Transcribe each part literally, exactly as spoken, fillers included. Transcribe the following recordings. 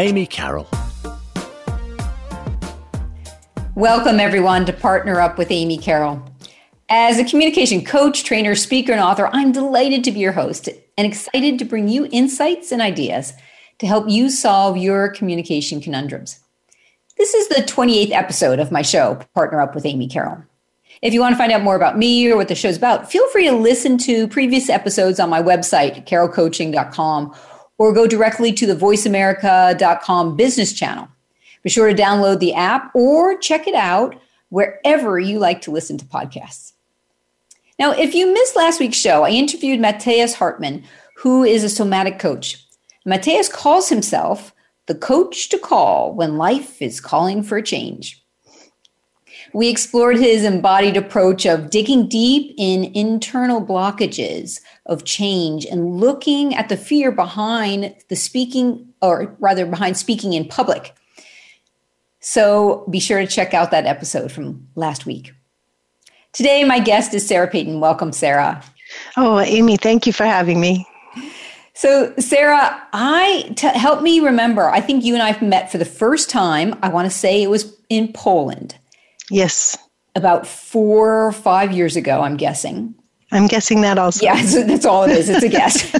Amy Carroll. Welcome, everyone, to Partner Up with Amy Carroll. As a communication coach, trainer, speaker, and author, I'm delighted to be your host and excited to bring you insights and ideas to help you solve your communication conundrums. This is the twenty-eighth episode of my show, Partner Up with Amy Carroll. If you want to find out more about me or what the show's about, feel free to listen to previous episodes on my website, carroll coaching dot com, or go directly to the voice america dot com business channel. Be sure to download the app or check it out wherever you like to listen to podcasts. Now, if you missed last week's show, I interviewed Matthias Hartmann, who is a somatic coach. Matthias calls himself the coach to call when life is calling for a change. We explored his embodied approach of digging deep in internal blockages of change and looking at the fear behind the speaking, or rather behind speaking in public. So be sure to check out that episode from last week. Today, my guest is Sarah Peyton. Welcome, Sarah. Oh, Amy, thank you for having me. So, Sarah, I t- help me remember, I think you and I have met for the first time, I want to say it was in Poland. Yes. About four or five years ago, I'm guessing. I'm guessing that also. Yeah, so that's all it is. It's a guess.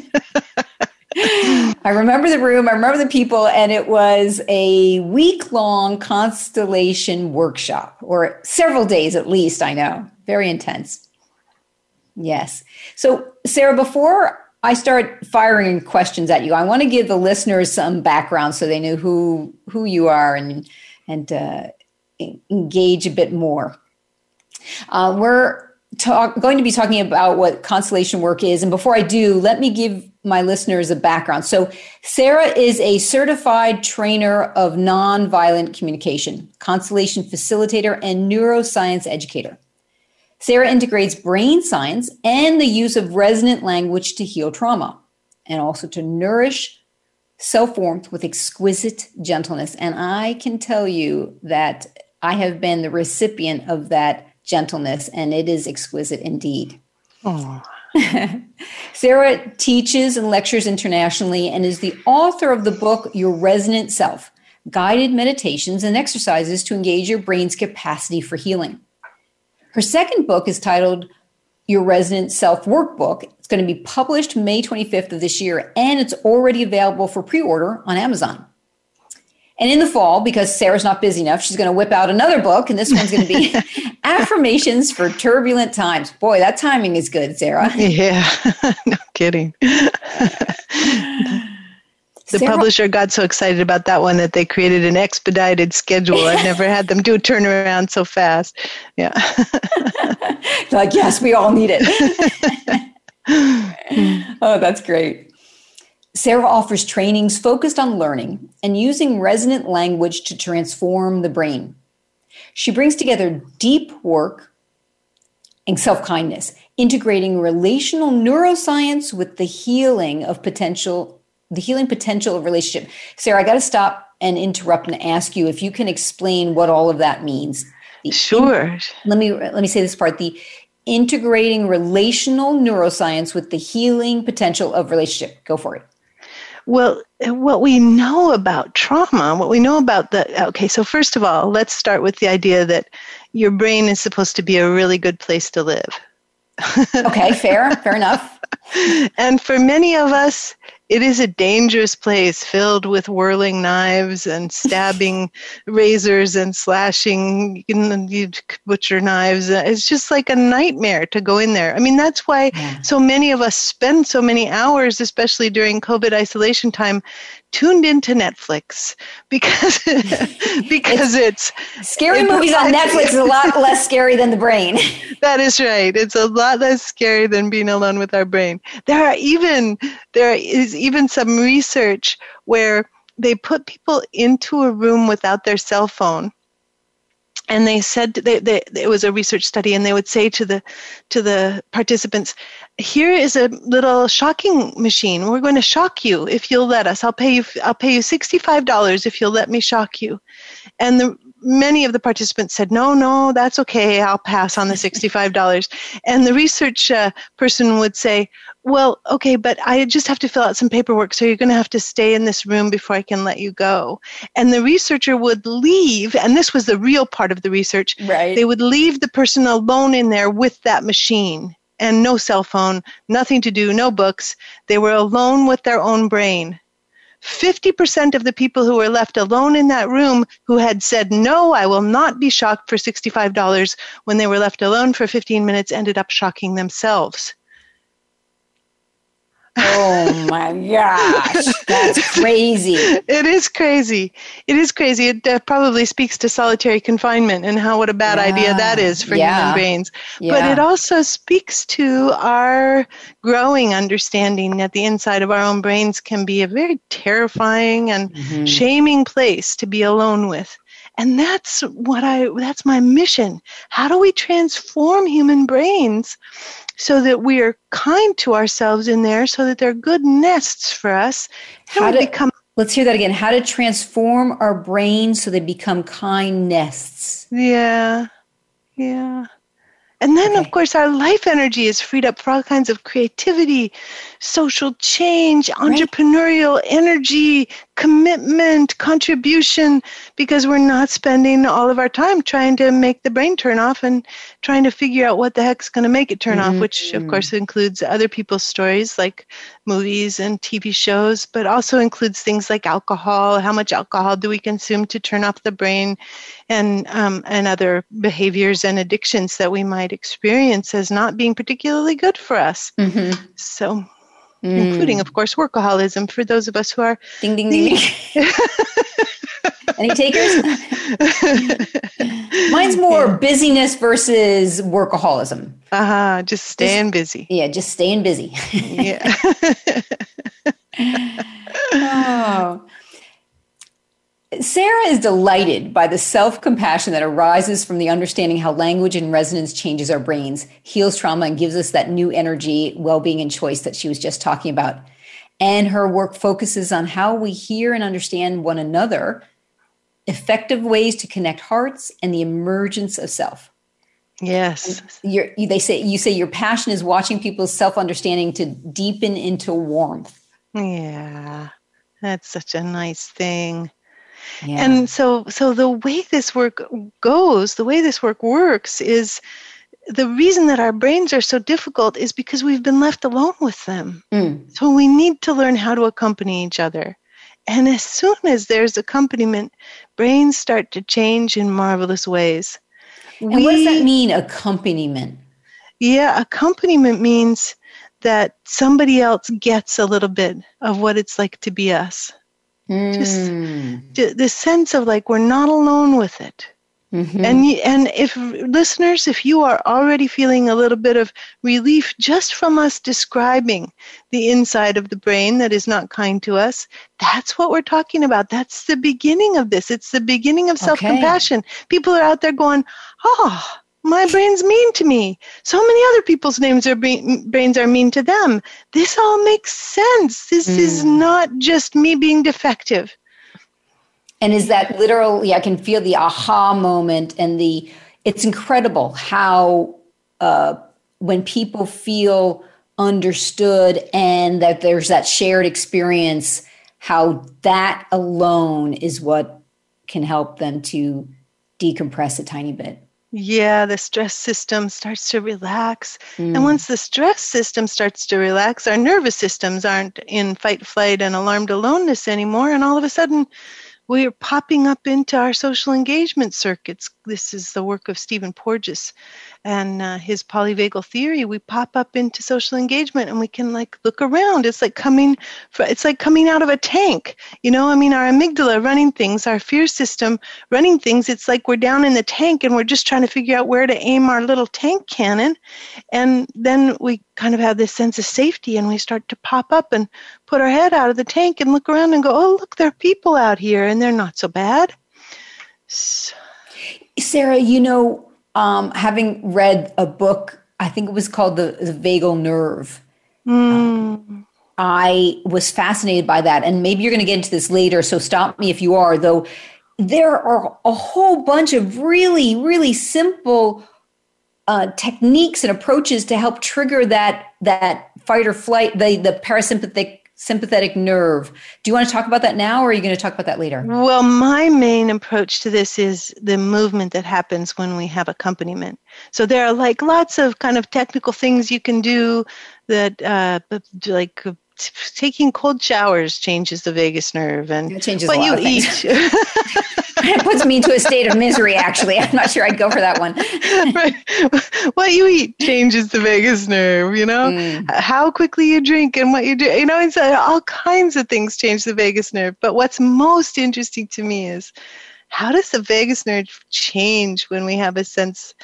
I remember the room, I remember the people, and it was a week-long constellation workshop, or several days at least, I know. Very intense. Yes. So, Sarah, before I start firing questions at you, I want to give the listeners some background so they know who who you are and, and uh, engage a bit more. Uh, we're talk, going to be talking about what constellation work is, and before I do, let me give my listeners a background. So Sarah is a certified trainer of nonviolent communication, constellation facilitator, and neuroscience educator. Sarah integrates brain science and the use of resonant language to heal trauma and also to nourish self-warmth with exquisite gentleness. And I can tell you that I have been the recipient of that gentleness, and it is exquisite indeed. Oh. Sarah teaches and lectures internationally and is the author of the book, Your Resonant Self, Guided Meditations and Exercises to Engage Your Brain's Capacity for Healing. Her second book is titled Your Resonant Self Workbook. It's going to be published May twenty-fifth of this year, and it's already available for pre-order on Amazon. And in the fall, because Sarah's not busy enough, she's going to whip out another book, and this one's going to be Affirmations for Turbulent Times. Boy, that timing is good, Sarah. Yeah, no kidding. The Sarah, publisher got so excited about that one that they created an expedited schedule. I've never had them do a turnaround so fast. Yeah. Like, yes, we all need it. Oh, that's great. Sarah offers trainings focused on learning and using resonant language to transform the brain. She brings together deep work and self-kindness, integrating relational neuroscience with the healing of potential, the healing potential of relationship. Sarah, I got to stop and interrupt and ask you if you can explain what all of that means. Sure. Let me let me say this part. The integrating relational neuroscience with the healing potential of relationship. Go for it. Well, what we know about trauma, what we know about the, okay, so first of all, let's start with the idea that your brain is supposed to be a really good place to live. Okay, fair, fair enough. And for many of us, it is a dangerous place filled with whirling knives and stabbing razors and slashing butcher knives. It's just like a nightmare to go in there. I mean, that's why yeah. so many of us spend so many hours, especially during COVID isolation time, tuned into Netflix because, because it's, it's... Scary it's, movies on Netflix is a lot less scary than the brain. That is right. It's a lot less scary than being alone with our brain. There are even, there is even some research where they put people into a room without their cell phone, and they said they, they, it was a research study, and they would say to the to the participants, "Here is a little shocking machine. We're going to shock you if you'll let us. I'll pay you. I'll pay you sixty-five dollars if you'll let me shock you." And the many of the participants said, no, no, that's okay, I'll pass on the sixty-five dollars. And the research uh, person would say, well, okay, but I just have to fill out some paperwork, so you're going to have to stay in this room before I can let you go. And the researcher would leave, and this was the real part of the research, right. They would leave the person alone in there with that machine and no cell phone, nothing to do, no books. They were alone with their own brain. fifty percent of the people who were left alone in that room who had said, no, I will not be shocked for sixty-five dollars, when they were left alone for fifteen minutes, ended up shocking themselves. Oh my gosh, that's crazy. It is crazy. It is crazy. It uh, probably speaks to solitary confinement and how what a bad yeah. idea that is for yeah. human brains. Yeah. But it also speaks to our growing understanding that the inside of our own brains can be a very terrifying and mm-hmm. shaming place to be alone with. And that's what I, that's my mission. How do we transform human brains so that we are kind to ourselves in there, so that they're good nests for us? How, how to become, let's hear that again. How to transform our brains so they become kind nests. Yeah. Yeah. And then, okay. of course, our life energy is freed up for all kinds of creativity, social change, entrepreneurial right. energy, commitment, contribution, because we're not spending all of our time trying to make the brain turn off and trying to figure out what the heck's going to make it turn mm-hmm. off, which, of course, includes other people's stories like movies and T V shows, but also includes things like alcohol. How much alcohol do we consume to turn off the brain, and um, and other behaviors and addictions that we might experience as not being particularly good for us. Mm-hmm. So, mm. including, of course, workaholism for those of us who are... Ding, ding, ding. ding. Any takers? Mine's more yeah. busyness versus workaholism. Uh-huh, just staying just, busy. Yeah, just staying busy. yeah. oh. Sarah is delighted by the self-compassion that arises from the understanding how language and resonance changes our brains, heals trauma, and gives us that new energy, well-being, and choice that she was just talking about. And her work focuses on how we hear and understand one another, effective ways to connect hearts, and the emergence of self. Yes. You're, they say, you say your passion is watching people's self-understanding to deepen into warmth. Yeah, that's such a nice thing. Yeah. And so so the way this work goes, the way this work works is the reason that our brains are so difficult is because we've been left alone with them. Mm. So we need to learn how to accompany each other. And as soon as there's accompaniment, brains start to change in marvelous ways. And we, what does that mean, accompaniment? Yeah, accompaniment means that somebody else gets a little bit of what it's like to be us. Just mm. this sense of like we're not alone with it. Mm-hmm. And and if listeners, if you are already feeling a little bit of relief just from us describing the inside of the brain that is not kind to us, that's what we're talking about. That's the beginning of this. It's the beginning of self-compassion. Okay. People are out there going, oh, my brain's mean to me. So many other people's names are brain, brains are mean to them. This all makes sense. This mm. is not just me being defective. And is that literally, I can feel the aha moment and the, it's incredible how uh, when people feel understood and that there's that shared experience, how that alone is what can help them to decompress a tiny bit. Yeah, the stress system starts to relax. Mm. And once the stress system starts to relax, our nervous systems aren't in fight, flight, and alarmed aloneness anymore. And all of a sudden, we're popping up into our social engagement circuits, This is the work of Stephen Porges and uh, his polyvagal theory. We pop up into social engagement and we can like look around. It's like coming, it's like coming out of a tank. You know, I mean, our amygdala running things, our fear system running things. It's like we're down in the tank and we're just trying to figure out where to aim our little tank cannon. And then we kind of have this sense of safety and we start to pop up and put our head out of the tank and look around and go, oh, look, there are people out here and they're not so bad. So, Sarah, you know, um, having read a book, I think it was called The, the Vagal Nerve. Mm. Um, I was fascinated by that. And maybe you're going to get into this later, so stop me if you are, though. There are a whole bunch of really, really simple uh, techniques and approaches to help trigger that that fight or flight, the, the parasympathetic sympathetic nerve. Do you want to talk about that now, or are you going to talk about that later? Well, my main approach to this is the movement that happens when we have accompaniment. So there are like lots of kind of technical things you can do that uh, like t- taking cold showers changes the vagus nerve, and it changes what a lot you eat. It puts me into a state of misery, actually. I'm not sure I'd go for that one. Right. What you eat changes the vagus nerve, you know? Mm. How quickly you drink and what you do, you know, it's all kinds of things change the vagus nerve. But what's most interesting to me is, how does the vagus nerve change when we have a sense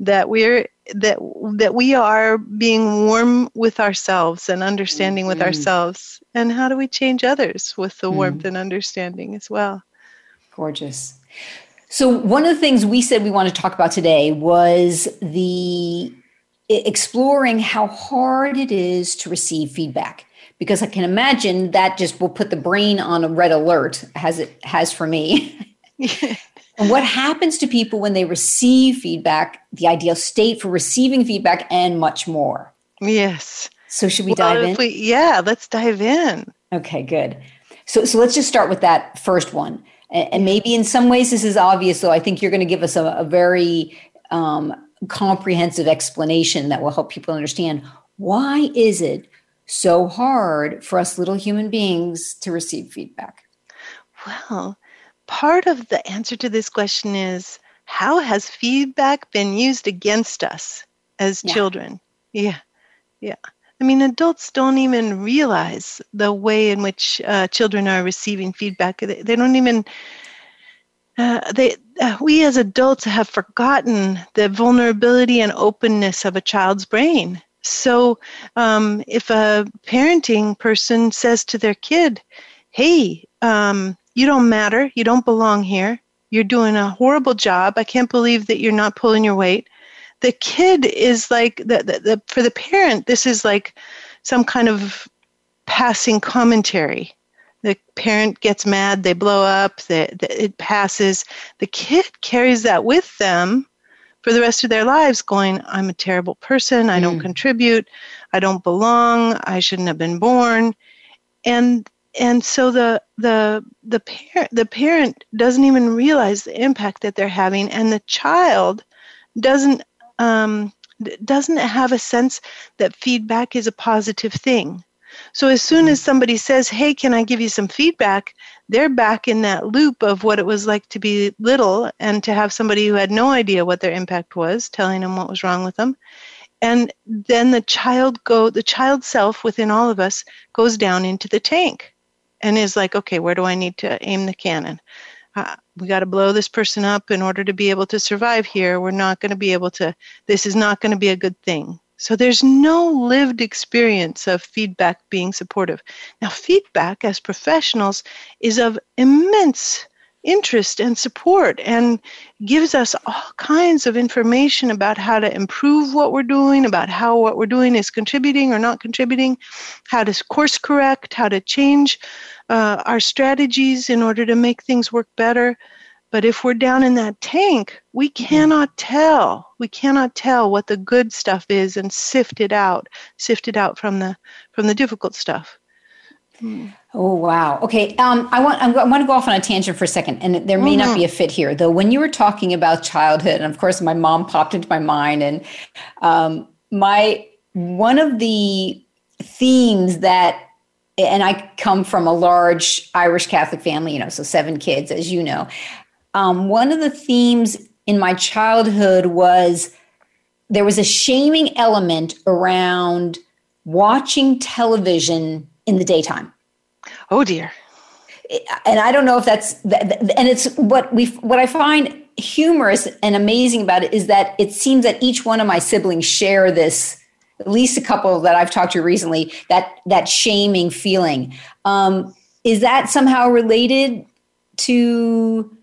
that we're that that we are being warm with ourselves and understanding with mm. ourselves? And how do we change others with the warmth mm. and understanding as well? Gorgeous. So one of the things we said we want to talk about today was the exploring how hard it is to receive feedback, because I can imagine that just will put the brain on a red alert, as it has for me. And what happens to people when they receive feedback, the ideal state for receiving feedback, and much more. Yes. So should we well, dive in? We, yeah, let's dive in. Okay, good. So, so let's just start with that first one. And maybe in some ways this is obvious, though. I think you're going to give us a, a very um, comprehensive explanation that will help people understand, why is it so hard for us little human beings to receive feedback? Well, part of the answer to this question is, how has feedback been used against us as yeah. children? Yeah, yeah. I mean, adults don't even realize the way in which uh, children are receiving feedback. They, they don't even, uh, they, uh, we as adults have forgotten the vulnerability and openness of a child's brain. So um, if a parenting person says to their kid, hey, um, you don't matter, you don't belong here, you're doing a horrible job, I can't believe that you're not pulling your weight. The kid is like, the, the, the, for the parent, this is like some kind of passing commentary. The parent gets mad, they blow up, they, they, it passes. The kid carries that with them for the rest of their lives, going, I'm a terrible person, I don't mm. contribute, I don't belong, I shouldn't have been born. And and so the the the parent the parent doesn't even realize the impact that they're having, and the child doesn't Um, doesn't have a sense that feedback is a positive thing. So as soon as somebody says, hey, can I give you some feedback, they're back in that loop of what it was like to be little and to have somebody who had no idea what their impact was telling them what was wrong with them. And then the child go, the child self within all of us goes down into the tank and is like, okay, where do I need to aim the cannon? Uh, we got to blow this person up in order to be able to survive here. We're not going to be able to, this is not going to be a good thing. So there's no lived experience of feedback being supportive. Now, feedback as professionals is of immense interest and support, and gives us all kinds of information about how to improve what we're doing, about how what we're doing is contributing or not contributing, how to course correct, how to change uh, our strategies in order to make things work better. But if we're down in that tank, we cannot tell. We cannot tell what the good stuff is and sift it out, sift it out from the from the difficult stuff. Oh, wow. Okay. Um, I want, I want to go off on a tangent for a second, and there may mm-hmm. not be a fit here, though. When you were talking about childhood, and of course my mom popped into my mind, and um, my, one of the themes that, and I come from a large Irish Catholic family, you know, so seven kids, as you know, um, one of the themes in my childhood was there was a shaming element around watching television in the daytime. Oh, dear. And I don't know if that's, and it's what we, what I find humorous and amazing about it is that it seems that each one of my siblings share this, at least a couple that I've talked to recently, that, that shaming feeling. Um, is that somehow related to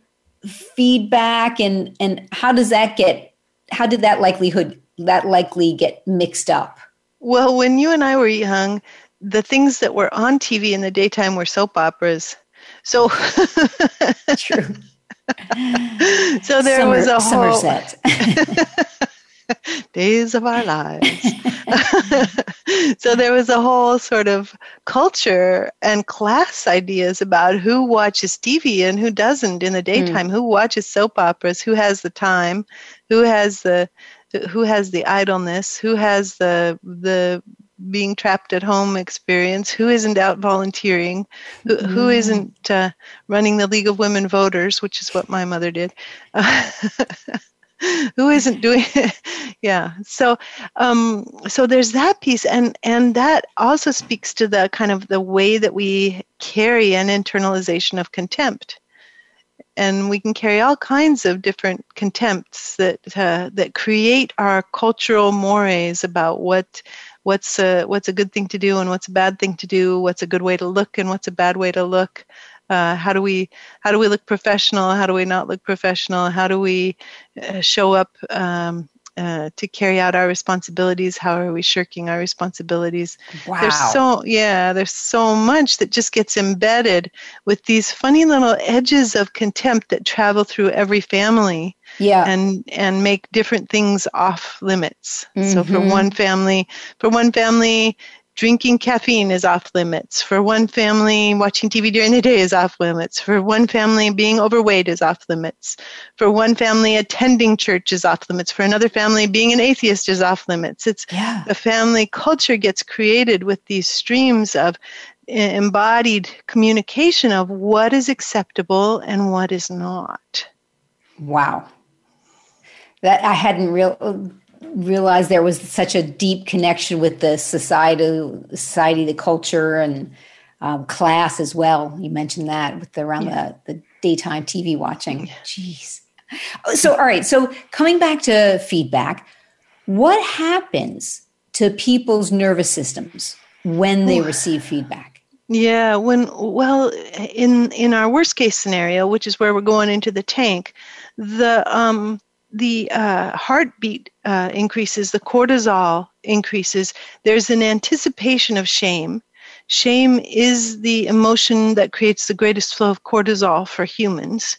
feedback, and, and how does that get, how did that likelihood, that likely get mixed up? Well, when you and I were young, the things that were on T V in the daytime were soap operas. So true. So there Summer, was a whole Somerset. Days of Our Lives. So there was a whole sort of culture and class ideas about who watches T V and who doesn't in the daytime, mm. who watches soap operas, who has the time, who has the who has the idleness, who has the the being trapped at home experience, who isn't out volunteering, who, mm. who isn't uh, running the League of Women Voters, which is what my mother did, uh, who isn't doing it. Yeah. So, um, so there's that piece. And, and that also speaks to the kind of the way that we carry an internalization of contempt. And we can carry all kinds of different contempts that uh, that create our cultural mores about what what's a, what's a good thing to do and what's a bad thing to do, what's a good way to look and what's a bad way to look. Uh, how do we how do we look professional? How do we not look professional? How do we uh, show up um, uh, to carry out our responsibilities? How are we shirking our responsibilities? Wow. There's so yeah, there's so much that just gets embedded with these funny little edges of contempt that travel through every family. Yeah, and and make different things off limits. Mm-hmm. So for one family, for one family, drinking caffeine is off limits. For one family, watching T V during the day is off limits. For one family, being overweight is off limits. For one family, attending church is off limits. For another family, being an atheist is off limits. It's yeah. The family culture gets created with these streams of embodied communication of what is acceptable and what is not. Wow. That I hadn't real, realized there was such a deep connection with the society, society, the culture, and um, class as well. You mentioned that with the, around yeah. the, the daytime T V watching. Jeez. So, all right. So coming back to feedback, what happens to people's nervous systems when they receive feedback? Yeah, when well, in in our worst case scenario, which is where we're going into the tank, the um, the uh, heartbeat uh, increases, the cortisol increases. There's an anticipation of shame. Shame is the emotion that creates the greatest flow of cortisol for humans.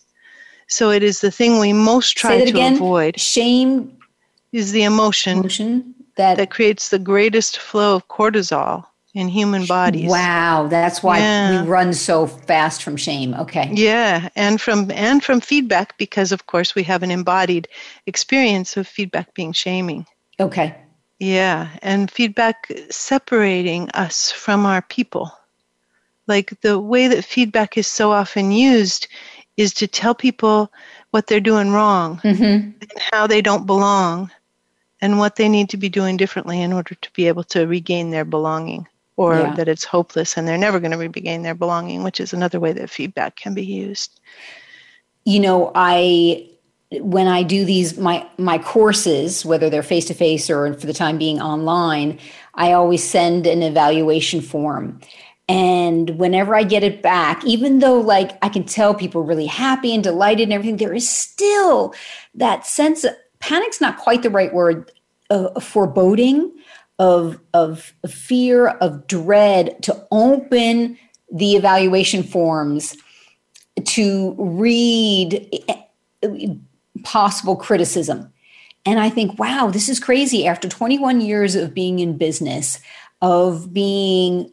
So it is the thing we most try Say that to again. Avoid. Shame is the emotion, emotion that-, that creates the greatest flow of cortisol in human bodies. Wow, that's why yeah. we run so fast from shame. Okay. Yeah, and from and from feedback, because of course we have an embodied experience of feedback being shaming. Okay. Yeah, and feedback separating us from our people. Like the way that feedback is so often used is to tell people what they're doing wrong, mm-hmm. and how they don't belong, and what they need to be doing differently in order to be able to regain their belonging. Or yeah. that it's hopeless and they're never going to regain their belonging, which is another way that feedback can be used. You know, I when I do these my my courses, whether they're face to face or for the time being online, I always send an evaluation form. And whenever I get it back, even though like I can tell people are really happy and delighted and everything, there is still that sense of panic's not quite the right word, uh, foreboding. Of, of fear, of dread, to open the evaluation forms, to read possible criticism. And I think, wow, this is crazy. After twenty-one years of being in business, of being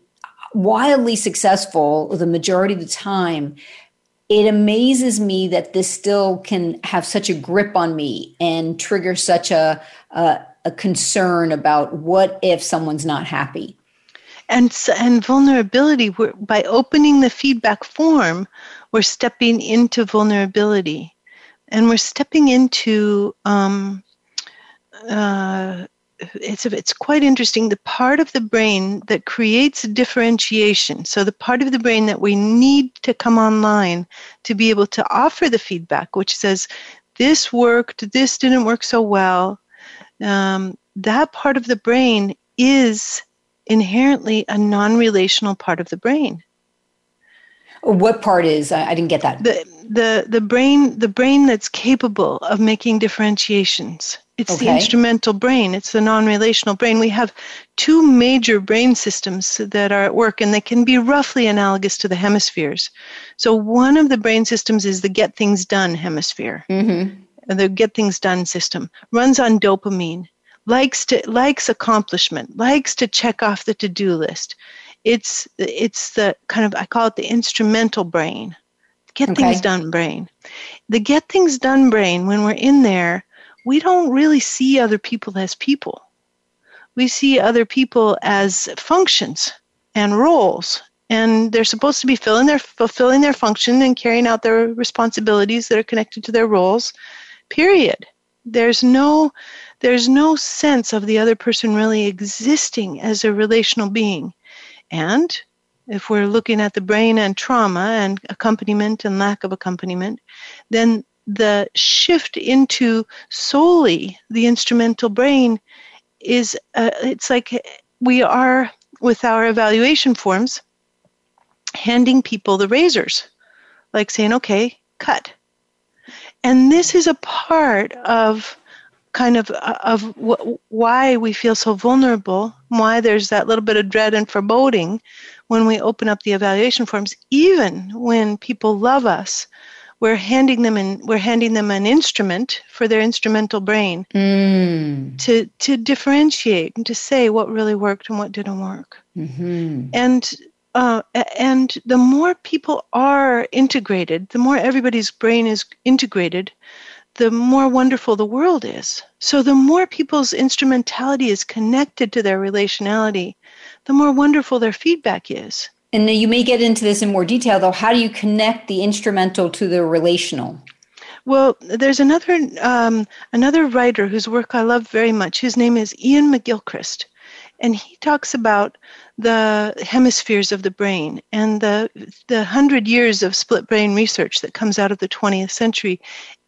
wildly successful the majority of the time, it amazes me that this still can have such a grip on me and trigger such a, a A concern about what if someone's not happy. And and vulnerability, we're, by opening the feedback form, we're stepping into vulnerability. And we're stepping into, um, uh, it's, it's quite interesting, the part of the brain that creates differentiation. So the part of the brain that we need to come online to be able to offer the feedback, which says, this worked, this didn't work so well. Um, that part of the brain is inherently a non-relational part of the brain. What part is? I didn't get that. The the the brain the brain that's capable of making differentiations. It's okay. The instrumental brain. It's the non-relational brain. We have two major brain systems that are at work, and they can be roughly analogous to the hemispheres. So one of the brain systems is the get things done hemisphere. Mm-hmm. The get things done system runs on dopamine. Likes to likes accomplishment. Likes to check off the to-do list. It's it's the kind of, I call it the instrumental brain, get okay. things done brain. The get things done brain, when we're in there, we don't really see other people as people. We see other people as functions and roles, and they're supposed to be filling their, fulfilling their function and carrying out their responsibilities that are connected to their roles, period. There's no, there's no sense of the other person really existing as a relational being. And if we're looking at the brain and trauma and accompaniment and lack of accompaniment, then the shift into solely the instrumental brain is, uh, it's like we are, with our evaluation forms, handing people the razors, like saying, okay, cut. And this is a part of kind of of wh- why we feel so vulnerable, why there's that little bit of dread and foreboding when we open up the evaluation forms. Even when people love us, we're handing them in, we're handing them an instrument for their instrumental brain mm. to to differentiate and to say what really worked and what didn't work. Mm-hmm. And uh, and the more people are integrated, the more everybody's brain is integrated, the more wonderful the world is. So the more people's instrumentality is connected to their relationality, the more wonderful their feedback is. And you may get into this in more detail, though. How do you connect the instrumental to the relational? Well, there's another um, another writer whose work I love very much. His name is Ian McGilchrist. And he talks about the hemispheres of the brain and the the hundred years of split brain research that comes out of the twentieth century,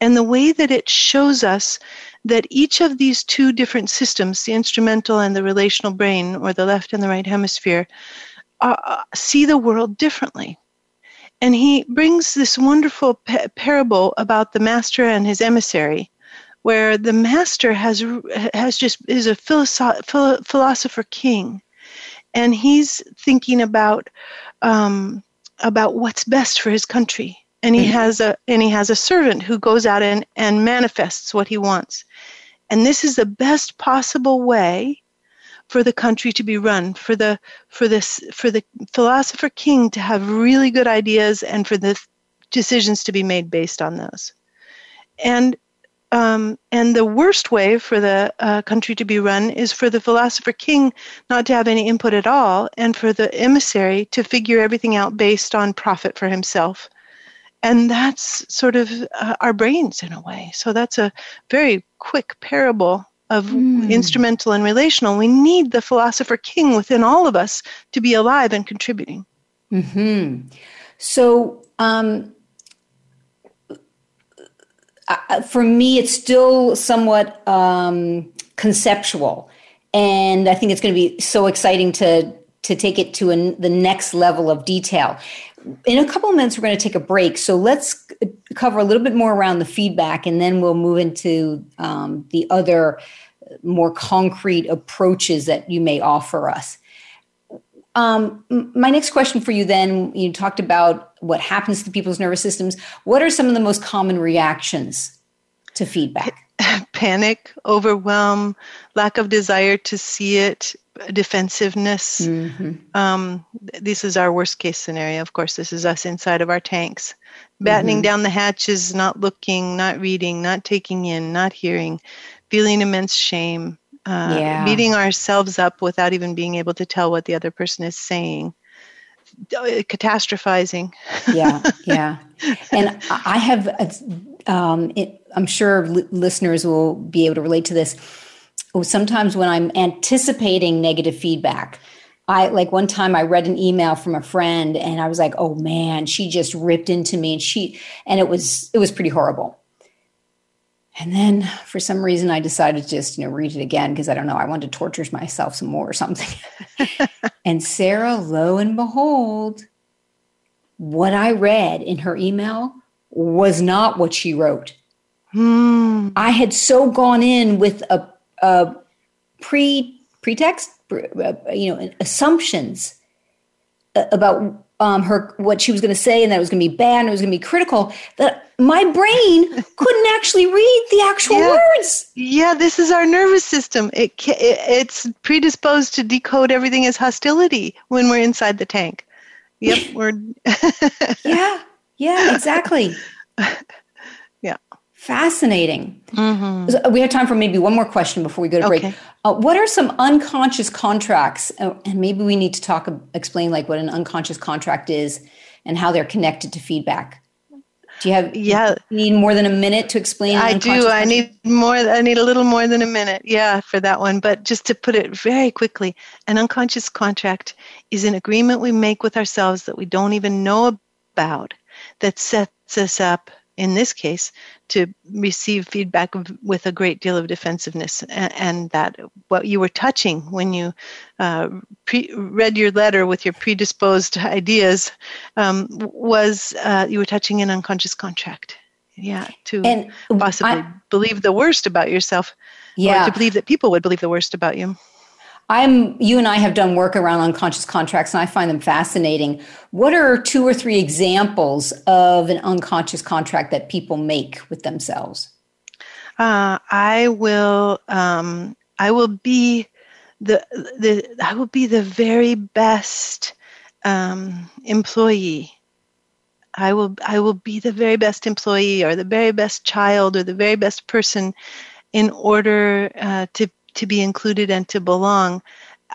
and the way that it shows us that each of these two different systems, the instrumental and the relational brain, or the left and the right hemisphere, uh, see the world differently. And he brings this wonderful pa- parable about the master and his emissary, where the master has has just is a philosoph- philosopher king, and he's thinking about um, about what's best for his country. And he mm-hmm. has a and he has a servant who goes out and, and manifests what he wants. And this is the best possible way for the country to be run, for the for this for the philosopher king to have really good ideas, and for the decisions to be made based on those. And Um, and the worst way for the uh, country to be run is for the philosopher king not to have any input at all, and for the emissary to figure everything out based on profit for himself. And that's sort of uh, our brains in a way. So that's a very quick parable of mm. instrumental and relational. We need the philosopher king within all of us to be alive and contributing. Mm-hmm. So... Um Uh, for me, it's still somewhat um, conceptual, and I think it's going to be so exciting to to take it to an, the next level of detail. In a couple of minutes, we're going to take a break, so let's cover a little bit more around the feedback, and then we'll move into um, the other more concrete approaches that you may offer us. Um, my next question for you then, you talked about what happens to people's nervous systems. What are some of the most common reactions to feedback? Panic, overwhelm, lack of desire to see it, defensiveness. Mm-hmm. Um, this is our worst case scenario. Of course, this is us inside of our tanks. Battening mm-hmm. down the hatches, not looking, not reading, not taking in, not hearing, feeling immense shame. Uh, yeah. Beating ourselves up without even being able to tell what the other person is saying, catastrophizing. yeah, yeah. And I have um, it, I'm sure li- listeners will be able to relate to this. Oh, sometimes when I'm anticipating negative feedback, I like one time I read an email from a friend and I was like, oh man, she just ripped into me and she, and it was, it was pretty horrible. And then for some reason I decided to just, you know, read it again. Cause I don't know, I wanted to torture myself some more or something. And Sarah, lo and behold, what I read in her email was not what she wrote. Hmm. I had so gone in with a, a pre pretext, you know, assumptions about um, her, what she was going to say, and that it was going to be bad and it was going to be critical, that my brain couldn't actually read the actual yeah. words. Yeah, this is our nervous system. It, it it's predisposed to decode everything as hostility when we're inside the tank. Yep, we're yeah, yeah, exactly. Yeah, fascinating. Mm-hmm. So we have time for maybe one more question before we go to okay. break. Uh, what are some unconscious contracts? Uh, and maybe we need to talk, uh, explain like what an unconscious contract is and how they're connected to feedback. Do you have? Yeah, you need more than a minute to explain. I do. I need more. I need a little more than a minute. Yeah, for that one. But just to put it very quickly, an unconscious contract is an agreement we make with ourselves that we don't even know about, that sets us up, in this case, to receive feedback with a great deal of defensiveness. And that what you were touching when you uh, pre- read your letter with your predisposed ideas um, was uh, you were touching an unconscious contract. Yeah, to and possibly I, believe the worst about yourself. Yeah. Or to believe that people would believe the worst about you. I'm, you and I have done work around unconscious contracts, and I find them fascinating. What are two or three examples of an unconscious contract that people make with themselves? Uh, I will, um, I will be the, the, I will be the very best um, employee. I will, I will be the very best employee, or the very best child, or the very best person, in order uh, to. to be included and to belong.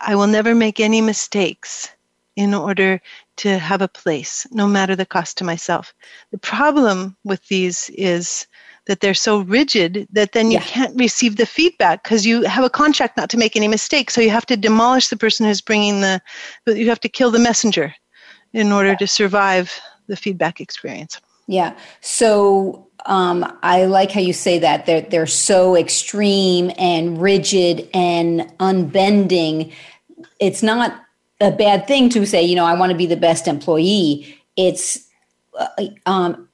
I will never make any mistakes in order to have a place, no matter the cost to myself. The problem with these is that they're so rigid that then you yeah. can't receive the feedback because you have a contract not to make any mistakes. So you have to demolish the person who's bringing the, you have to kill the messenger in order yeah. to survive the feedback experience. Yeah. So um, I like how you say that. They're, they're so extreme and rigid and unbending. It's not a bad thing to say, you know, I want to be the best employee. It's uh, um,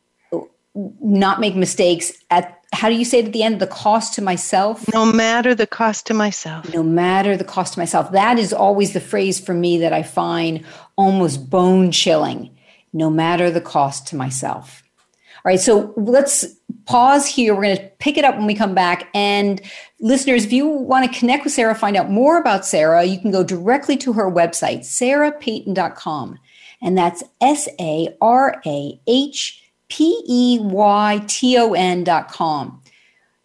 not make mistakes at, how do you say it at the end? The cost to myself? No matter the cost to myself. No matter the cost to myself. That is always the phrase for me that I find almost bone chilling. No matter the cost to myself. All right, so let's pause here. We're going to pick it up when we come back. And listeners, if you want to connect with Sarah, find out more about Sarah, you can go directly to her website, sarah peyton dot com. And that's S A R A H P E Y T O N dot com.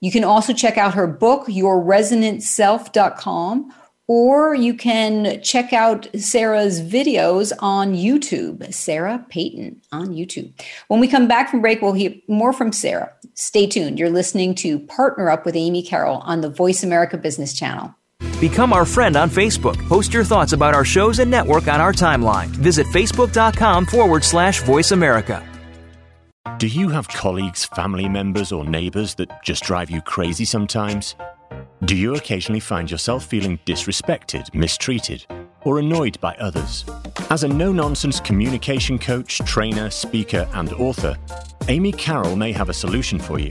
You can also check out her book, your resonant self dot com. Or you can check out Sarah's videos on YouTube, Sarah Peyton on YouTube. When we come back from break, we'll hear more from Sarah. Stay tuned. You're listening to Partner Up with Amy Carroll on the Voice America Business Channel. Become our friend on Facebook. Post your thoughts about our shows and network on our timeline. Visit facebook.com forward slash Voice America. Do you have colleagues, family members, or neighbors that just drive you crazy sometimes? Do you occasionally find yourself feeling disrespected, mistreated, or annoyed by others? As a no-nonsense communication coach, trainer, speaker, and author, Amy Carroll may have a solution for you.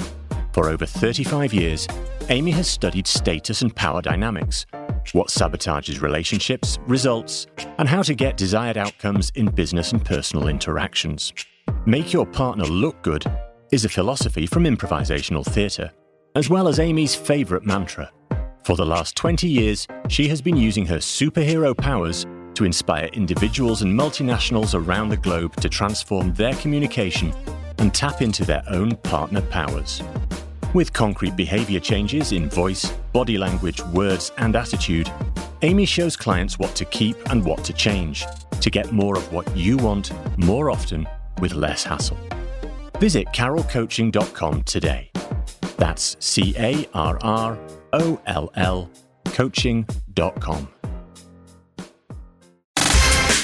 For over thirty-five years, Amy has studied status and power dynamics, what sabotages relationships, results, and how to get desired outcomes in business and personal interactions. Make your partner look good is a philosophy from improvisational theatre, as well as Amy's favorite mantra. For the last twenty years, she has been using her superhero powers to inspire individuals and multinationals around the globe to transform their communication and tap into their own partner powers. With concrete behavior changes in voice, body language, words, and attitude, Amy shows clients what to keep and what to change to get more of what you want more often with less hassle. Visit carroll coaching dot com today. That's C A R R O L L coaching dot com.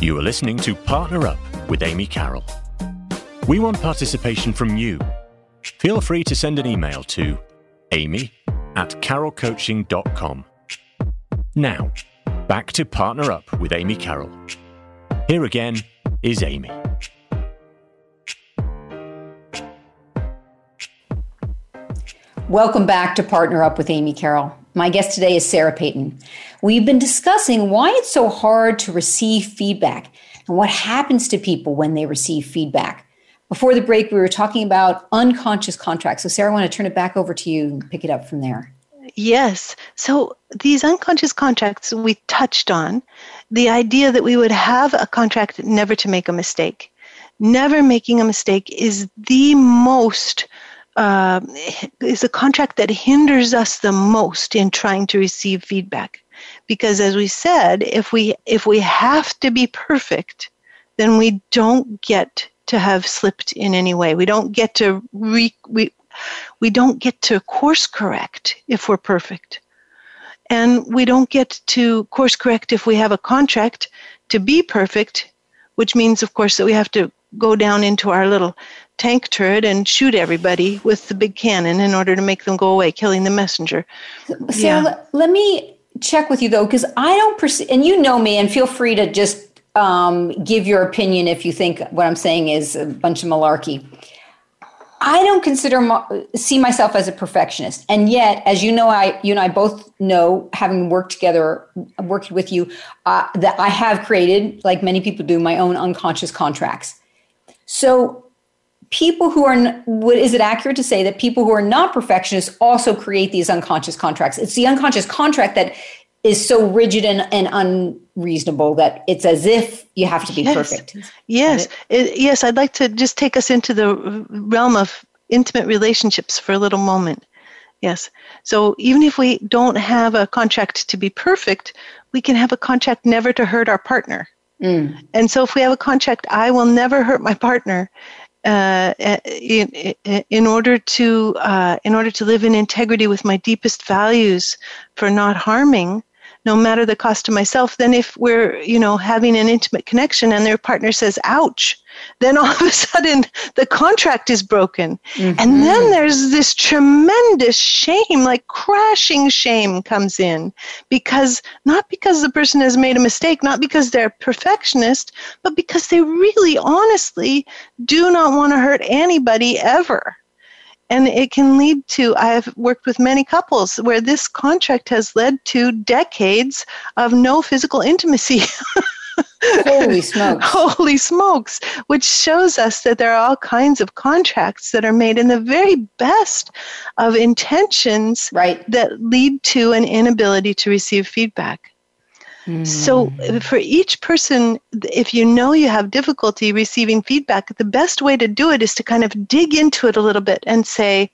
You are listening to Partner Up with Amy Carroll. We want participation from you. Feel free to send an email to amy at carroll coaching dot com. Now, back to Partner Up with Amy Carroll. Here again is Amy. Welcome back to Partner Up with Amy Carroll. My guest today is Sarah Peyton. We've been discussing why it's so hard to receive feedback and what happens to people when they receive feedback. Before the break, we were talking about unconscious contracts. So, Sarah, I want to turn it back over to you and pick it up from there. Yes. So these unconscious contracts we touched on, the idea that we would have a contract never to make a mistake. Never making a mistake is the most Uh, is a contract that hinders us the most in trying to receive feedback. Because as we said, if we if we have to be perfect, then we don't get to have slipped in any way. We don't get to re, we we don't get to course correct if we're perfect. And we don't get to course correct if we have a contract to be perfect, which means, of course, that we have to go down into our little tank turret and shoot everybody with the big cannon in order to make them go away, killing the messenger. Sarah, yeah. Let me check with you, though, because I don't perceive, and you know me, and feel free to just um, give your opinion if you think what I'm saying is a bunch of malarkey. I don't consider see myself as a perfectionist, and yet, as you know, I you and I both know, having worked together, worked with you, uh, that I have created, like many people do, my own unconscious contracts. So, people who are, what, is it accurate to say that people who are not perfectionists also create these unconscious contracts? It's the unconscious contract that is so rigid and, and unreasonable that it's as if you have to be yes. perfect. Yes. It, yes. I'd like to just take us into the realm of intimate relationships for a little moment. Yes. So even if we don't have a contract to be perfect, we can have a contract never to hurt our partner. Mm. And so if we have a contract, I will never hurt my partner, Uh, in, in order to uh, in order to live in integrity with my deepest values, for not harming, no matter the cost to myself, then if we're, you know, having an intimate connection and their partner says, ouch, then all of a sudden the contract is broken. Mm-hmm. And then there's this tremendous shame, like crashing shame comes in, because not because the person has made a mistake, not because they're perfectionist, but because they really honestly do not want to hurt anybody ever. And it can lead to, I've worked with many couples where this contract has led to decades of no physical intimacy. Holy smokes. Holy smokes, which shows us that there are all kinds of contracts that are made in the very best of intentions, right, that lead to an inability to receive feedback. Mm. So for each person, if you know you have difficulty receiving feedback, the best way to do it is to kind of dig into it a little bit and say,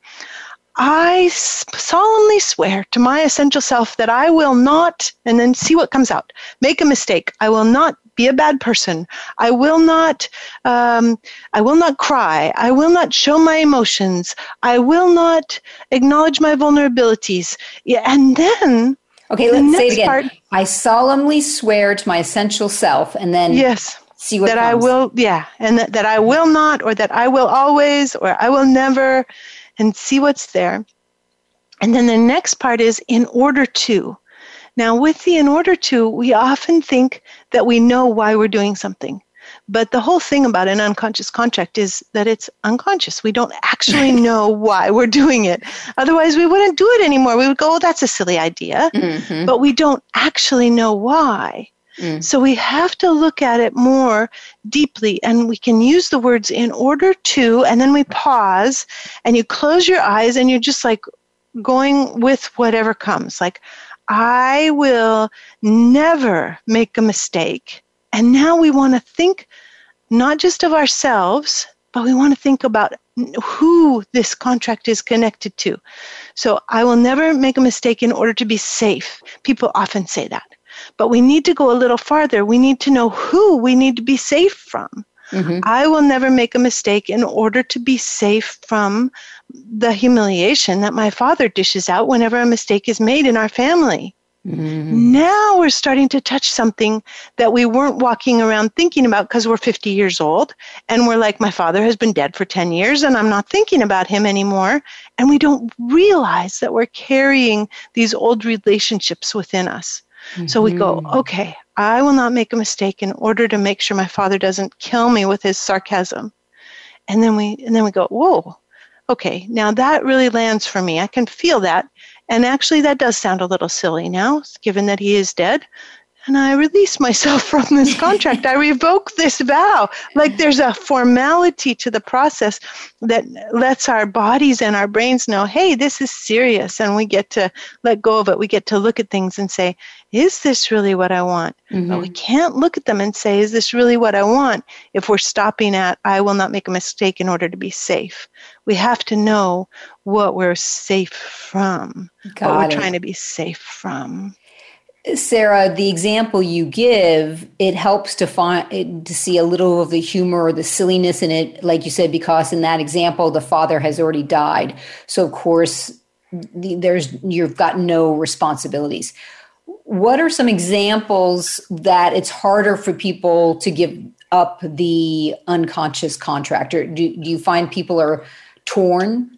I solemnly swear to my essential self that I will not, and then see what comes out, make a mistake. I will not be a bad person. I will not, um, I will not cry. I will not show my emotions. I will not acknowledge my vulnerabilities. Yeah, and then... Okay, let's say it again. Part, I solemnly swear to my essential self, and then yes, see what that comes. I will, yeah, and that, that I will not, or that I will always, or I will never, and see what's there. And then the next part is in order to. Now, with the in order to, we often think that we know why we're doing something. But the whole thing about an unconscious contract is that it's unconscious. We don't actually know why we're doing it. Otherwise, we wouldn't do it anymore. We would go, oh, that's a silly idea. Mm-hmm. But we don't actually know why. Mm. So we have to look at it more deeply, and we can use the words in order to, and then we pause, and you close your eyes, and you're just like going with whatever comes. Like, I will never make a mistake. And now we want to think not just of ourselves, but we want to think about who this contract is connected to. So I will never make a mistake in order to be safe. People often say that. But we need to go a little farther. We need to know who we need to be safe from. Mm-hmm. I will never make a mistake in order to be safe from the humiliation that my father dishes out whenever a mistake is made in our family. Mm-hmm. Now we're starting to touch something that we weren't walking around thinking about because we're fifty years old and we're like, my father has been dead for ten years and I'm not thinking about him anymore. And we don't realize that we're carrying these old relationships within us. Mm-hmm. So we go, okay, I will not make a mistake in order to make sure my father doesn't kill me with his sarcasm. And then we, and then we go, whoa, okay, now that really lands for me. I can feel that. And actually, that does sound a little silly now, given that he is dead. And I release myself from this contract. I revoke this vow. Like, there's a formality to the process that lets our bodies and our brains know, hey, this is serious. And we get to let go of it. We get to look at things and say, is this really what I want? Mm-hmm. But we can't look at them and say, is this really what I want? If we're stopping at, I will not make a mistake in order to be safe. We have to know what we're safe from, Got what we're it. trying to be safe from. Sarah, the example you give, it helps to find to see a little of the humor or the silliness in it, like you said, because in that example, the father has already died. So, of course, there's you've got no responsibilities. What are some examples that it's harder for people to give up the unconscious contract? Or do, do you find people are torn?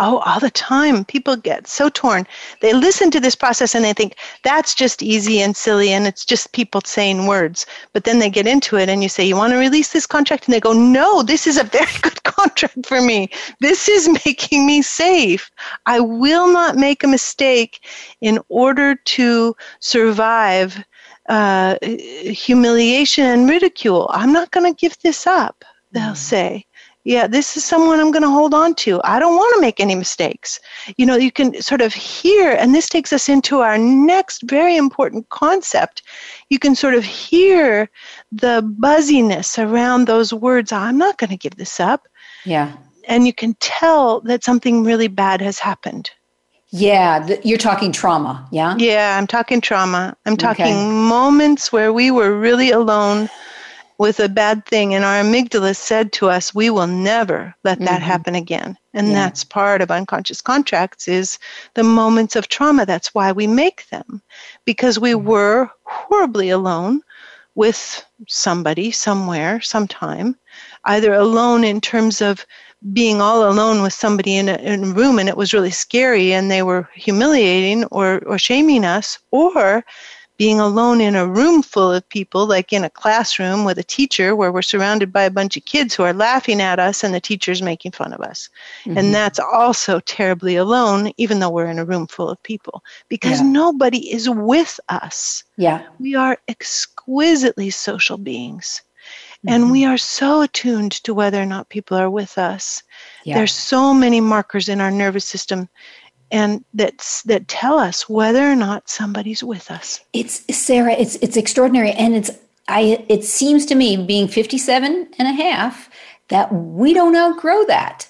Oh, all the time. People get so torn. They listen to this process and they think, that's just easy and silly and it's just people saying words. But then they get into it and you say, you want to release this contract? And they go, no, this is a very good contract for me. This is making me safe. I will not make a mistake in order to survive uh, humiliation and ridicule. I'm not going to give this up, they'll say. Yeah, this is someone I'm going to hold on to. I don't want to make any mistakes. You know, you can sort of hear, and this takes us into our next very important concept. You can sort of hear the buzziness around those words. I'm not going to give this up. Yeah. And you can tell that something really bad has happened. Yeah, th- you're talking trauma, yeah? Yeah, I'm talking trauma. I'm talking okay. moments where we were really alone with a bad thing, and our amygdala said to us, we will never let that mm-hmm. happen again. And yeah. that's part of unconscious contracts, is the moments of trauma. That's why we make them, because we mm-hmm. were horribly alone with somebody, somewhere, sometime, either alone in terms of being all alone with somebody in a, in a room and it was really scary and they were humiliating or, or shaming us, or being alone in a room full of people, like in a classroom with a teacher where we're surrounded by a bunch of kids who are laughing at us and the teacher's making fun of us. Mm-hmm. And that's also terribly alone, even though we're in a room full of people, because yeah. nobody is with us. Yeah. We are exquisitely social beings. Mm-hmm. And we are so attuned to whether or not people are with us. Yeah. There's so many markers in our nervous system and that's that tell us whether or not somebody's with us. It's Sarah, it's it's extraordinary. And it's I it seems to me, being fifty-seven and a half, that we don't outgrow that.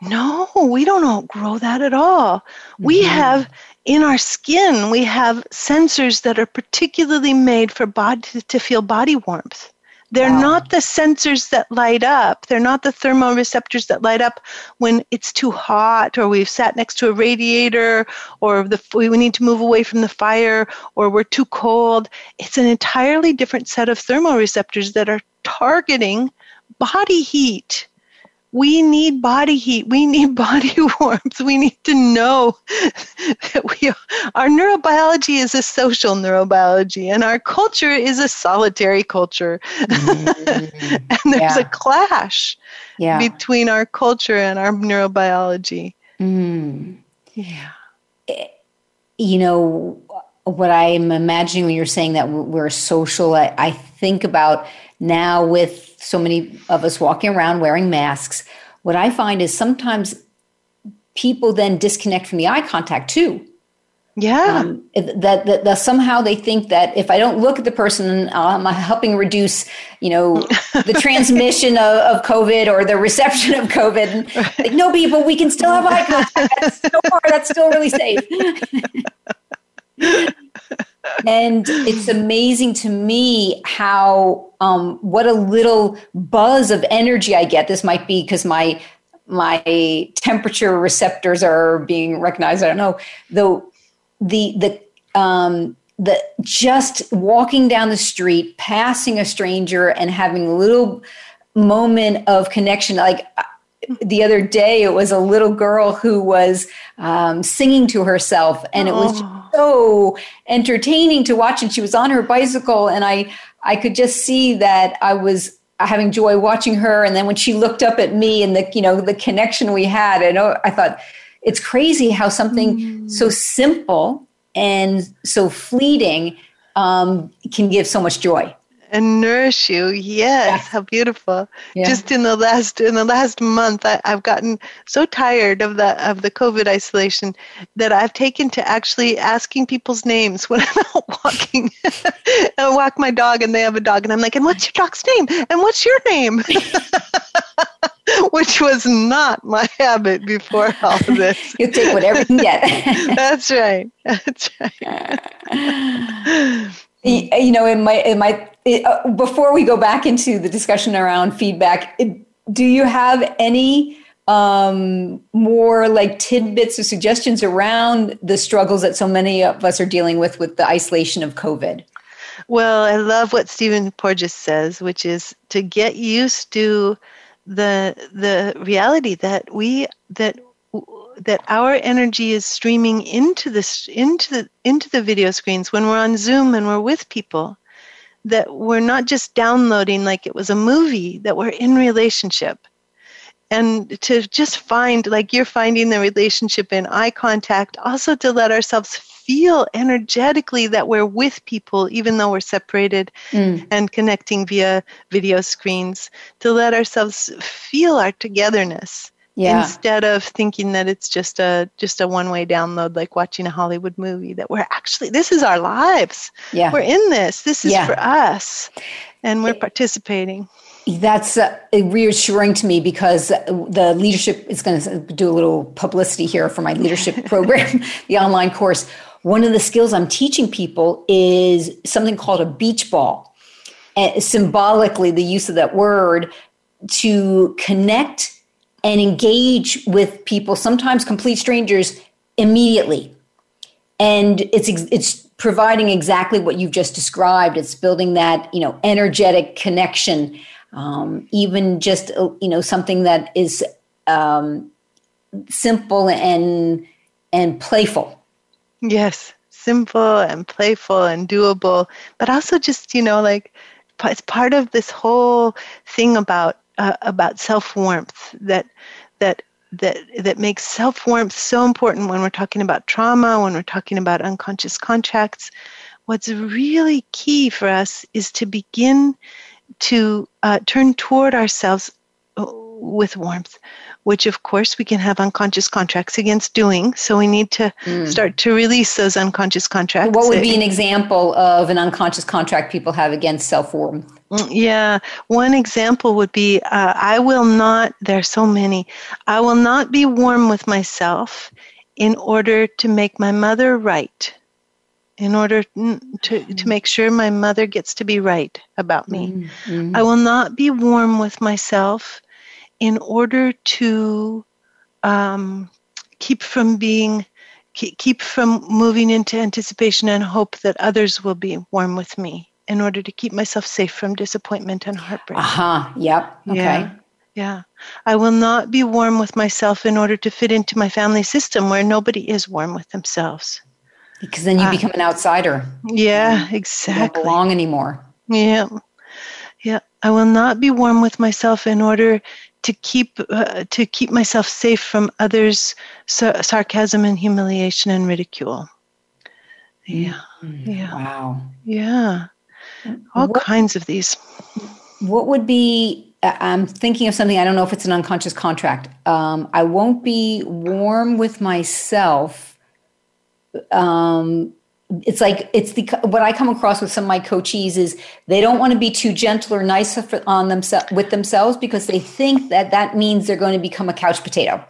No, we don't outgrow that at all. Mm-hmm. We have in our skin, we have sensors that are particularly made for body to feel body warmth. They're wow. not the sensors that light up. They're not the thermoreceptors that light up when it's too hot, or we've sat next to a radiator, or the, we need to move away from the fire, or we're too cold. It's an entirely different set of thermoreceptors that are targeting body heat. We need body heat. We need body warmth. We need to know that we are, our neurobiology is a social neurobiology, and our culture is a solitary culture. Mm-hmm. And there's yeah. a clash yeah. between our culture and our neurobiology. Mm. Yeah. You know, what I'm imagining when you're saying that we're social, I, I think about now with so many of us walking around wearing masks, what I find is sometimes people then disconnect from the eye contact too. Yeah. Um, that, that, that somehow they think that if I don't look at the person, um, I'm helping reduce, you know, the transmission of, of COVID or the reception of COVID. And like, no, people, we can still have eye contact. That's so far, that's still really safe. And it's amazing to me how, um, what a little buzz of energy I get. This might be because my, my temperature receptors are being recognized. I don't know, though. The the um the just walking down the street, passing a stranger, and having a little moment of connection. Like the other day, it was a little girl who was um, singing to herself, and it was just so entertaining to watch. And she was on her bicycle, and I I could just see that I was having joy watching her. And then when she looked up at me, and the you know the connection we had, and I thought, it's crazy how something mm. so simple and so fleeting um, can give so much joy and nourish you. Yes, yeah. How beautiful! Yeah. Just in the last in the last month, I, I've gotten so tired of the of the COVID isolation that I've taken to actually asking people's names when I'm out walking. I walk my dog, and they have a dog, and I'm like, "And what's your dog's name? And what's your name?" Which was not my habit before all of this. You take whatever you can get. That's right. That's right. you, you know, in my, in my, it, uh, before we go back into the discussion around feedback, it, do you have any um, more like tidbits or suggestions around the struggles that so many of us are dealing with with the isolation of COVID? Well, I love what Stephen Porges says, which is to get used to the the reality that we that that our energy is streaming into this into the into the video screens when we're on Zoom and we're with people, that we're not just downloading like it was a movie, that we're in relationship. And to just find, like you're finding the relationship in eye contact, also to let ourselves feel energetically that we're with people, even though we're separated mm. and connecting via video screens, to let ourselves feel our togetherness yeah. instead of thinking that it's just a just a one-way download, like watching a Hollywood movie, that we're actually, this is our lives. Yeah. We're in this. This is yeah. for us. And we're participating. That's uh, reassuring to me, because the leadership is going to do a little publicity here for my leadership program, the online course. One of the skills I'm teaching people is something called a beach ball. And symbolically, the use of that word to connect and engage with people, sometimes complete strangers, immediately. And it's it's providing exactly what you've just described. It's building that, you know, energetic connection. Um, even just, you know, something that is um, simple and and playful. Yes, simple and playful and doable, but also just, you know, like it's part of this whole thing about uh, about self-warmth that that that that makes self-warmth so important when we're talking about trauma, when we're talking about unconscious contracts. What's really key for us is to begin to uh, turn toward ourselves with warmth, which of course we can have unconscious contracts against doing. So we need to mm. start to release those unconscious contracts. What would be an example of an unconscious contract people have against self-warmth? Yeah. One example would be, uh, I will not, there are so many, I will not be warm with myself in order to make my mother right. In order to, to make sure my mother gets to be right about me. Mm-hmm. I will not be warm with myself in order to um, keep from being, keep from moving into anticipation and hope that others will be warm with me, in order to keep myself safe from disappointment and heartbreak. Uh-huh. Yep. Okay. Yeah. Yeah. I will not be warm with myself in order to fit into my family system, where nobody is warm with themselves. Because then you become an outsider. Yeah, exactly. You don't belong anymore. Yeah. Yeah. I will not be warm with myself in order to keep uh, to keep myself safe from others' sarcasm and humiliation and ridicule. Yeah. Yeah. Wow. Yeah. All what, kinds of these. What would be, I'm thinking of something, I don't know if it's an unconscious contract. Um, I won't be warm with myself. Um, it's like, it's the, what I come across with some of my coachees is they don't want to be too gentle or nice on themselves with themselves because they think that that means they're going to become a couch potato.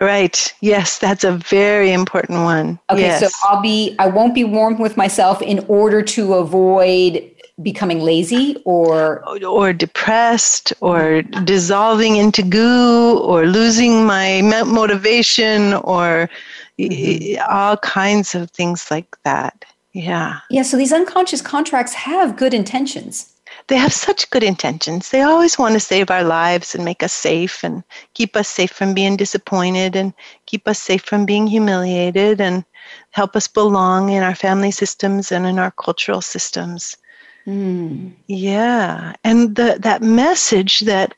Right. Yes, that's a very important one. Okay, yes. So I'll be, I won't be warm with myself in order to avoid becoming lazy or or depressed or dissolving into goo or losing my motivation or mm-hmm. all kinds of things like that. Yeah. Yeah, so these unconscious contracts have good intentions. They have such good intentions. They always want to save our lives and make us safe and keep us safe from being disappointed and keep us safe from being humiliated and help us belong in our family systems and in our cultural systems. Mm. Yeah. And the, that message that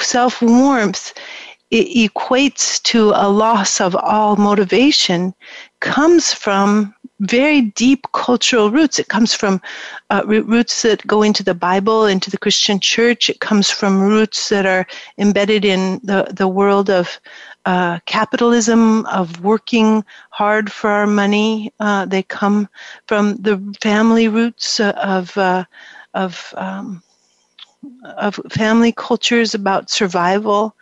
self-warmth it equates to a loss of all motivation comes from very deep cultural roots. It comes from uh, roots that go into the Bible, into the Christian church. It comes from roots that are embedded in the, the world of uh, capitalism, of working hard for our money. Uh, they come from the family roots of uh, of um, of family cultures about survival.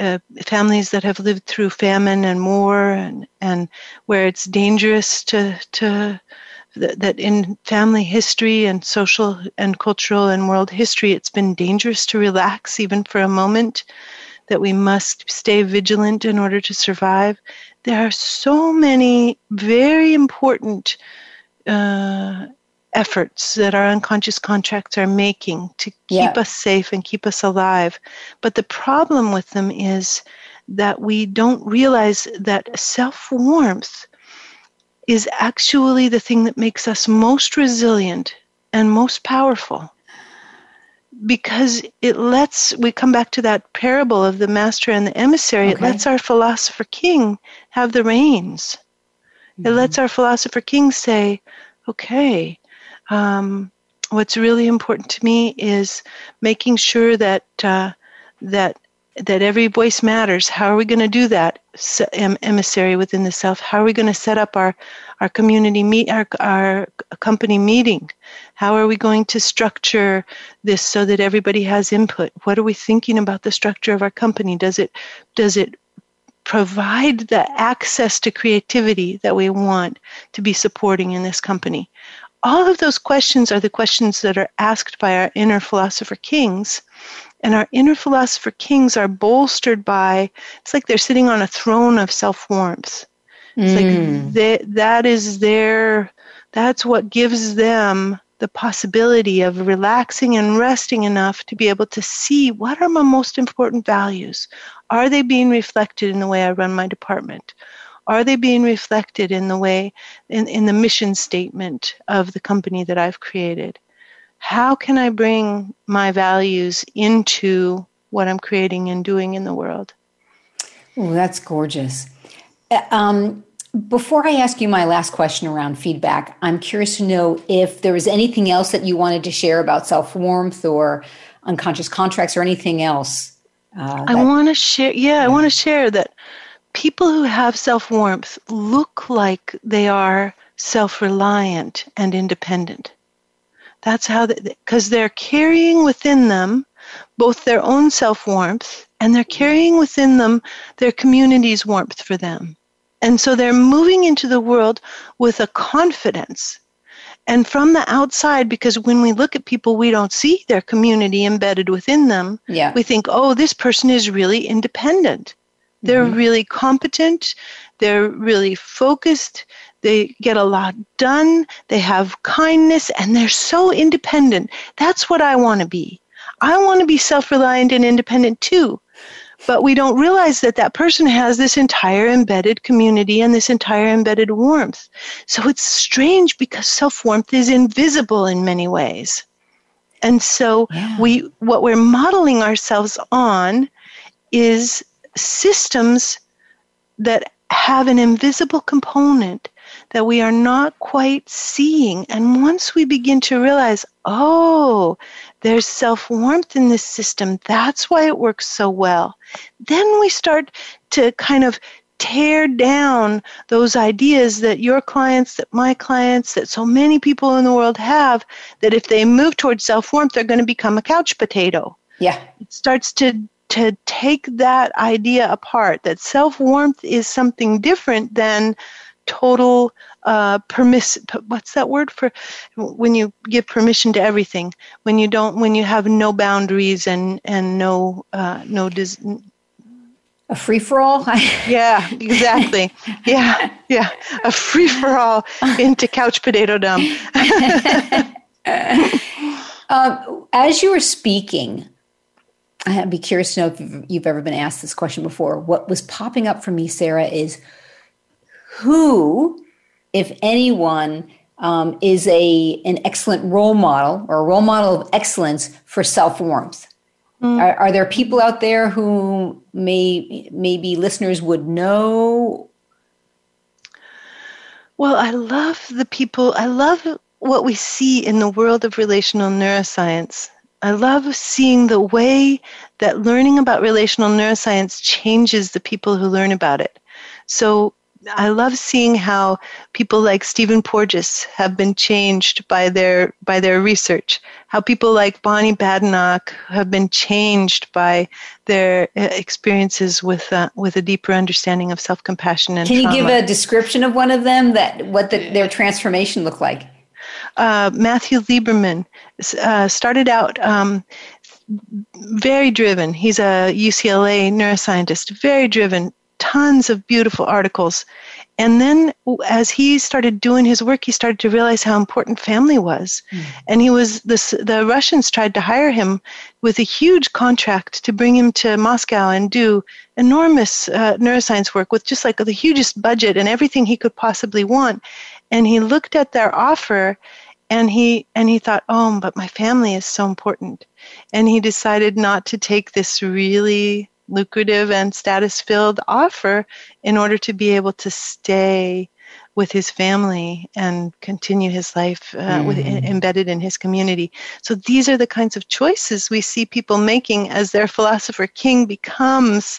Uh, families that have lived through famine and war and, and where it's dangerous to, to th- that in family history and social and cultural and world history, it's been dangerous to relax even for a moment, that we must stay vigilant in order to survive. There are so many very important uh, efforts that our unconscious contracts are making to keep yeah. us safe and keep us alive. But the problem with them is that we don't realize that self-warmth is actually the thing that makes us most resilient and most powerful. Because it lets, we come back to that parable of the master and the emissary, okay. It lets our philosopher king have the reins. Mm-hmm. It lets our philosopher king say, okay, Um, what's really important to me is making sure that uh, that that every voice matters. How are we going to do that, so, em- emissary within the self? How are we going to set up our our community meet our our company meeting? How are we going to structure this so that everybody has input? What are we thinking about the structure of our company? Does it does it provide the access to creativity that we want to be supporting in this company? All of those questions are the questions that are asked by our inner philosopher kings. And our inner philosopher kings are bolstered by, it's like they're sitting on a throne of self-warmth. It's mm. like they, that is their, that's what gives them the possibility of relaxing and resting enough to be able to see what are my most important values. Are they being reflected in the way I run my department? Are they being reflected in the way, in, in the mission statement of the company that I've created? How can I bring my values into what I'm creating and doing in the world? Oh, that's gorgeous. Um, before I ask you my last question around feedback, I'm curious to know if there was anything else that you wanted to share about self-warmth or unconscious contracts or anything else. Uh, I want to share, yeah, yeah, I want to share that people who have self-warmth look like they are self-reliant and independent. That's how, because they, they're carrying within them both their own self-warmth and they're carrying within them their community's warmth for them. And so they're moving into the world with a confidence. And from the outside, because when we look at people, we don't see their community embedded within them. Yeah. We think, oh, this person is really independent. They're really competent, they're really focused, they get a lot done, they have kindness, and they're so independent. That's what I want to be. I want to be self-reliant and independent too. But we don't realize that that person has this entire embedded community and this entire embedded warmth. So it's strange because self-warmth is invisible in many ways. And so yeah. we what we're modeling ourselves on is systems that have an invisible component that we are not quite seeing. And once we begin to realize, oh, there's self-warmth in this system, that's why it works so well, then we start to kind of tear down those ideas that your clients, that my clients, that so many people in the world have, that if they move towards self-warmth, they're going to become a couch potato. Yeah. It starts to to take that idea apart, that self-warmth is something different than total uh, permissive. What's that word for when you give permission to everything? When you don't, when you have no boundaries and and no uh, no dis- a free for all. Yeah, exactly. Yeah, yeah, a free for all into couch potato dumb. um, as you were speaking, I'd be curious to know if you've ever been asked this question before. What was popping up for me, Sarah, is who, if anyone, um, is a an excellent role model or a role model of excellence for self-warmth? Mm. Are, are there people out there who may maybe listeners would know? Well, I love the people. I love what we see in the world of relational neuroscience. I love seeing the way that learning about relational neuroscience changes the people who learn about it. So I love seeing how people like Stephen Porges have been changed by their by their research, how people like Bonnie Badenoch have been changed by their experiences with uh, with a deeper understanding of self-compassion and trauma. Can you give a description of one of them, that what the, their transformation looked like? Uh, Matthew Lieberman uh, started out um, very driven. He's a U C L A neuroscientist, very driven, tons of beautiful articles. And then as he started doing his work, he started to realize how important family was. Mm. And he was this, the Russians tried to hire him with a huge contract to bring him to Moscow and do enormous uh, neuroscience work with just like the hugest budget and everything he could possibly want. And he looked at their offer and he and he thought, oh, but my family is so important. And he decided not to take this really lucrative and status-filled offer in order to be able to stay with his family and continue his life uh, mm-hmm. with, in, embedded in his community. So these are the kinds of choices we see people making as their philosopher king becomes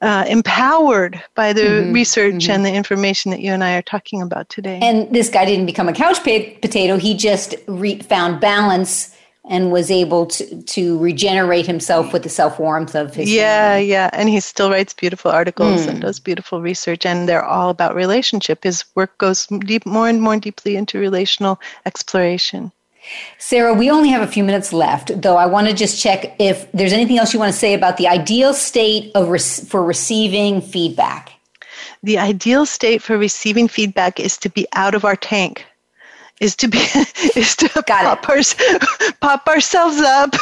uh, empowered by the mm-hmm. research mm-hmm. and the information that you and I are talking about today. And this guy didn't become a couch potato. He just re- found balance and was able to, to regenerate himself with the self-warmth of his Yeah, family. Yeah. And he still writes beautiful articles mm. and does beautiful research. And they're all about relationship. His work goes deep, more and more deeply into relational exploration. Sarah, we only have a few minutes left, though I want to just check if there's anything else you want to say about the ideal state of re- for receiving feedback. The ideal state for receiving feedback is to be out of our tank. Is to be is to pop, our, pop ourselves up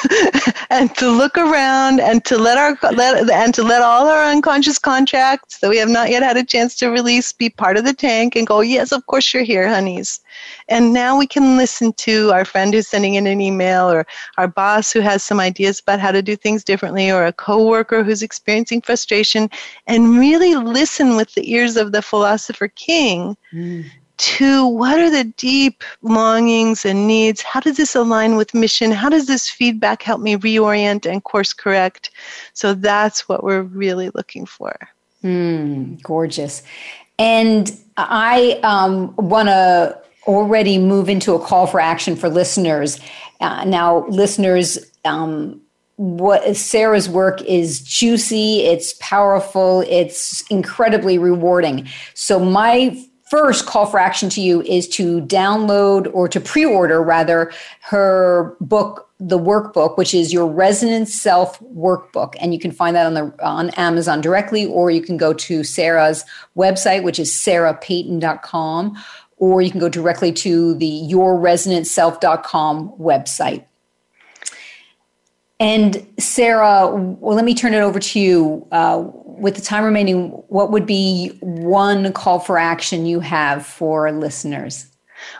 and to look around and to let our let, and to let all our unconscious contracts that we have not yet had a chance to release be part of the tank and go, yes, of course you're here, honeys. And now we can listen to our friend who's sending in an email, or our boss who has some ideas about how to do things differently, or a coworker who's experiencing frustration, and really listen with the ears of the philosopher king. Mm. To what are the deep longings and needs? How does this align with mission? How does this feedback help me reorient and course correct? So that's what we're really looking for. Mm, gorgeous. And I um, want to already move into a call for action for listeners. Uh, now, listeners, um, what Sarah's work is juicy, it's powerful, it's incredibly rewarding. So my first call for action to you is to download, or to pre-order rather, her book, the workbook, which is Your Resonant Self Workbook. And you can find that on the on Amazon directly, or you can go to Sarah's website, which is sarah peyton dot com, or you can go directly to the your resonant self dot com website. And Sarah, well, let me turn it over to you. Uh, with the time remaining, what would be one call for action you have for listeners?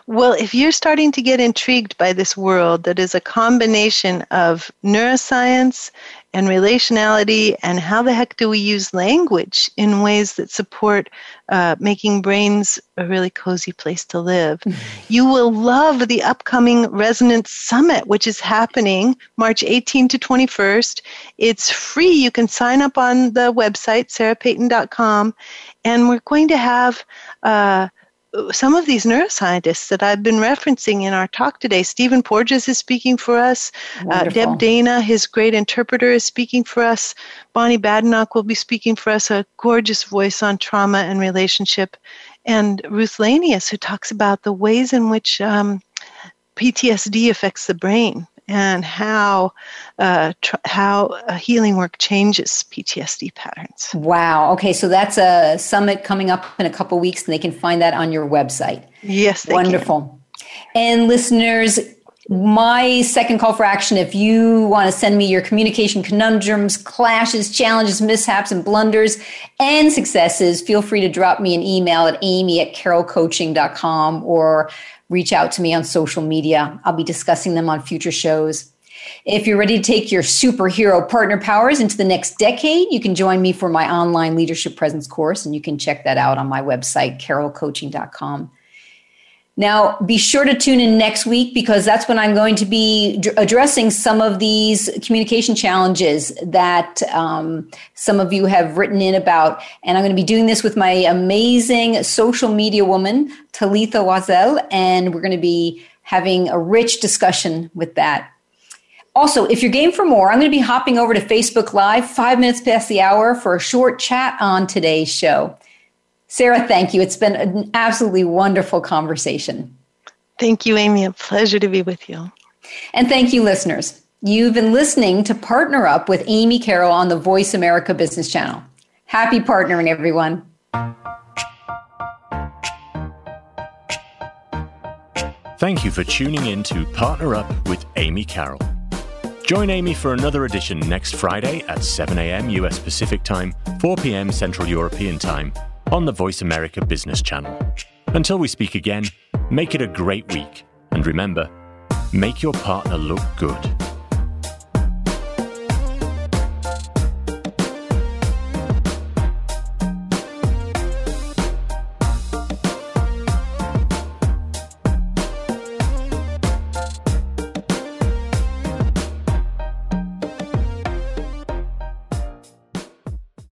Well, if you're starting to get intrigued by this world that is a combination of neuroscience and relationality, and how the heck do we use language in ways that support uh, making brains a really cozy place to live. Mm-hmm. You will love the upcoming Resonance Summit, which is happening March eighteenth to twenty-first. It's free. You can sign up on the website, sarah peyton dot com, and we're going to have uh, some of these neuroscientists that I've been referencing in our talk today. Stephen Porges is speaking for us. Uh, Deb Dana, his great interpreter, is speaking for us. Bonnie Badenoch will be speaking for us, a gorgeous voice on trauma and relationship. And Ruth Lanius, who talks about the ways in which um, P T S D affects the brain and how uh, tr- how healing work changes P T S D patterns. Wow. Okay, so that's a summit coming up in a couple weeks, and they can find that on your website. Yes, they Wonderful. Can. And listeners, my second call for action, if you want to send me your communication conundrums, clashes, challenges, mishaps, and blunders, and successes, feel free to drop me an email at amy at carroll coaching dot com or reach out to me on social media. I'll be discussing them on future shows. If you're ready to take your superhero partner powers into the next decade, you can join me for my online leadership presence course, and you can check that out on my website, carroll coaching dot com. Now, be sure to tune in next week, because that's when I'm going to be addressing some of these communication challenges that um, some of you have written in about. And I'm going to be doing this with my amazing social media woman, Talitha Wazel, and we're going to be having a rich discussion with that. Also, if you're game for more, I'm going to be hopping over to Facebook Live five minutes past the hour for a short chat on today's show. Sarah, thank you. It's been an absolutely wonderful conversation. Thank you, Amy. A pleasure to be with you. And thank you, listeners. You've been listening to Partner Up with Amy Carroll on the Voice America Business Channel. Happy partnering, everyone. Thank you for tuning in to Partner Up with Amy Carroll. Join Amy for another edition next Friday at seven a.m. U S Pacific Time, four p.m. Central European Time, on the Voice America Business Channel. Until we speak again, make it a great week. And remember, make your partner look good.